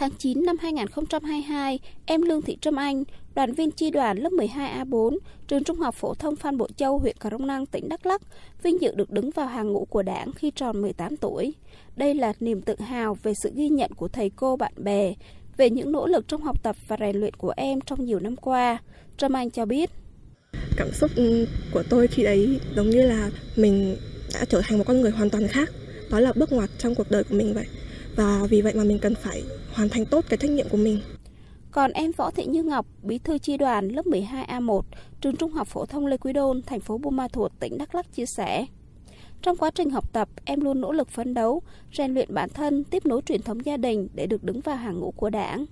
Tháng 9 năm 2022, em Lương Thị Trâm Anh, đoàn viên chi đoàn lớp 12A4, trường Trung học phổ thông Phan Bội Châu, huyện Krông Năng, tỉnh Đắk Lắk, vinh dự được đứng vào hàng ngũ của Đảng khi tròn 18 tuổi. Đây là niềm tự hào về sự ghi nhận của thầy cô, bạn bè, về những nỗ lực trong học tập và rèn luyện của em trong nhiều năm qua. Trâm Anh cho biết. Cảm xúc của tôi khi đấy giống như là mình đã trở thành một con người hoàn toàn khác. Đó là bước ngoặt trong cuộc đời của mình vậy. Và vì vậy mà mình cần phải hoàn thành tốt cái trách nhiệm của mình. Còn em Võ Thị Như Ngọc, bí thư chi đoàn lớp 12A1, trường Trung học phổ thông Lê Quý Đôn, thành phố Buôn Ma Thuột, tỉnh Đắk Lắk chia sẻ. Trong quá trình học tập, em luôn nỗ lực phấn đấu, rèn luyện bản thân, tiếp nối truyền thống gia đình để được đứng vào hàng ngũ của Đảng.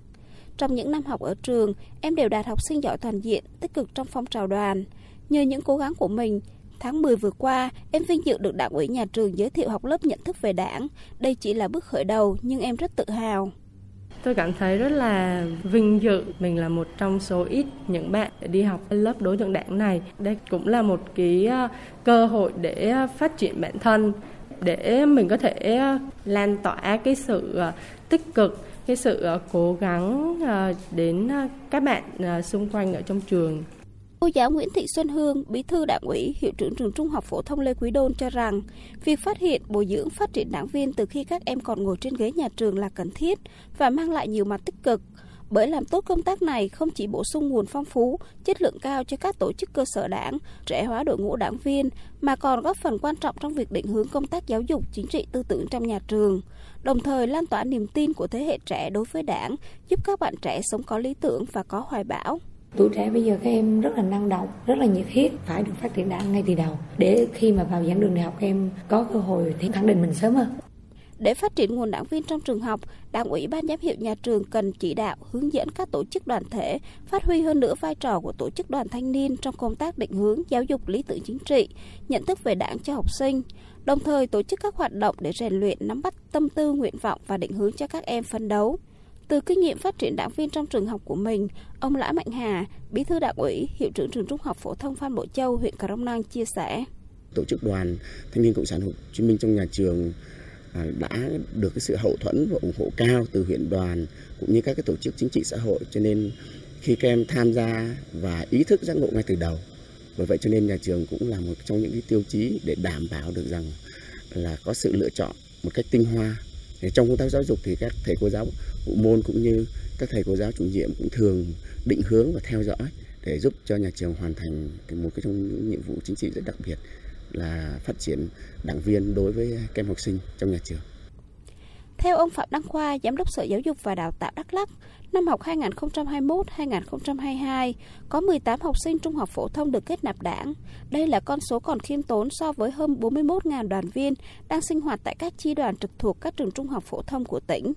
Trong những năm học ở trường, em đều đạt học sinh giỏi toàn diện, tích cực trong phong trào đoàn. Nhờ những cố gắng của mình, tháng 10 vừa qua, em vinh dự được Đảng ủy nhà trường giới thiệu học lớp nhận thức về Đảng. Đây chỉ là bước khởi đầu nhưng em rất tự hào. Tôi cảm thấy rất là vinh dự, mình là một trong số ít những bạn đi học lớp đối tượng Đảng này. Đây cũng là một cái cơ hội để phát triển bản thân, để mình có thể lan tỏa cái sự tích cực, cái sự cố gắng đến các bạn xung quanh ở trong trường. Cô giáo Nguyễn Thị Xuân Hương, bí thư Đảng ủy, hiệu trưởng trường Trung học phổ thông Lê Quý Đôn cho rằng, việc phát hiện, bồi dưỡng, phát triển đảng viên từ khi các em còn ngồi trên ghế nhà trường là cần thiết và mang lại nhiều mặt tích cực. Bởi làm tốt công tác này không chỉ bổ sung nguồn phong phú, chất lượng cao cho các tổ chức cơ sở đảng, trẻ hóa đội ngũ đảng viên, mà còn góp phần quan trọng trong việc định hướng công tác giáo dục, chính trị, tư tưởng trong nhà trường, đồng thời lan tỏa niềm tin của thế hệ trẻ đối với đảng, giúp các bạn trẻ sống có lý tưởng và có hoài bão. Tuổi trẻ bây giờ các em rất là năng động, rất là nhiệt huyết, phải được phát triển đảng ngay từ đầu để khi mà vào giảng đường đại học các em có cơ hội thì khẳng định mình sớm hơn. Để phát triển nguồn đảng viên trong trường học, Đảng ủy, Ban giám hiệu nhà trường cần chỉ đạo, hướng dẫn các tổ chức đoàn thể phát huy hơn nữa vai trò của tổ chức đoàn thanh niên trong công tác định hướng giáo dục lý tưởng chính trị, nhận thức về đảng cho học sinh, đồng thời tổ chức các hoạt động để rèn luyện, nắm bắt tâm tư, nguyện vọng và định hướng cho các em phấn đấu. Từ kinh nghiệm phát triển đảng viên trong trường học của mình, ông Lã Mạnh Hà, bí thư Đảng ủy, hiệu trưởng trường Trung học phổ thông Phan Bội Châu, huyện Krông Năng chia sẻ. Tổ chức đoàn Thanh niên Cộng sản Hồ Chí Minh trong nhà trường đã được cái sự hậu thuẫn và ủng hộ cao từ huyện đoàn cũng như các cái tổ chức chính trị xã hội, cho nên khi các em tham gia và ý thức giác ngộ ngay từ đầu. Bởi vậy cho nên nhà trường cũng là một trong những cái tiêu chí để đảm bảo được rằng là có sự lựa chọn một cách tinh hoa. Trong công tác giáo dục thì các thầy cô giáo bộ môn cũng như các thầy cô giáo chủ nhiệm cũng thường định hướng và theo dõi để giúp cho nhà trường hoàn thành một trong những nhiệm vụ chính trị rất đặc biệt là phát triển đảng viên đối với các em học sinh trong nhà trường. Theo ông Phạm Đăng Khoa, Giám đốc Sở Giáo dục và Đào tạo Đắk Lắk, năm học 2021-2022 có 18 học sinh trung học phổ thông được kết nạp đảng. Đây là con số còn khiêm tốn so với hơn 41.000 đoàn viên đang sinh hoạt tại các chi đoàn trực thuộc các trường trung học phổ thông của tỉnh.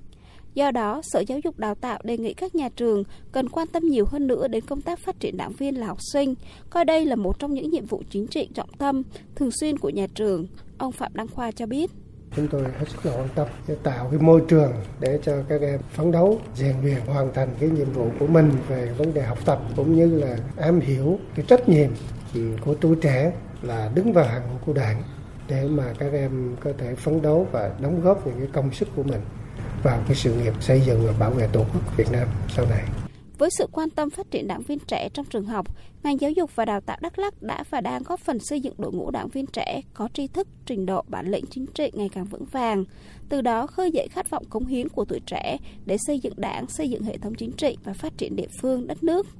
Do đó, Sở Giáo dục Đào tạo đề nghị các nhà trường cần quan tâm nhiều hơn nữa đến công tác phát triển đảng viên là học sinh, coi đây là một trong những nhiệm vụ chính trị trọng tâm, thường xuyên của nhà trường, ông Phạm Đăng Khoa cho biết. Chúng tôi hết sức là quan tâm để tạo cái môi trường để cho các em phấn đấu, rèn luyện, hoàn thành cái nhiệm vụ của mình về vấn đề học tập cũng như là am hiểu cái trách nhiệm của tuổi trẻ là đứng vào hàng ngũ của đảng để mà các em có thể phấn đấu và đóng góp những cái công sức của mình vào cái sự nghiệp xây dựng và bảo vệ Tổ quốc Việt Nam sau này. Với sự quan tâm phát triển đảng viên trẻ trong trường học, ngành giáo dục và đào tạo Đắk Lắk đã và đang góp phần xây dựng đội ngũ đảng viên trẻ có tri thức, trình độ, bản lĩnh chính trị ngày càng vững vàng. Từ đó khơi dậy khát vọng cống hiến của tuổi trẻ để xây dựng đảng, xây dựng hệ thống chính trị và phát triển địa phương, đất nước.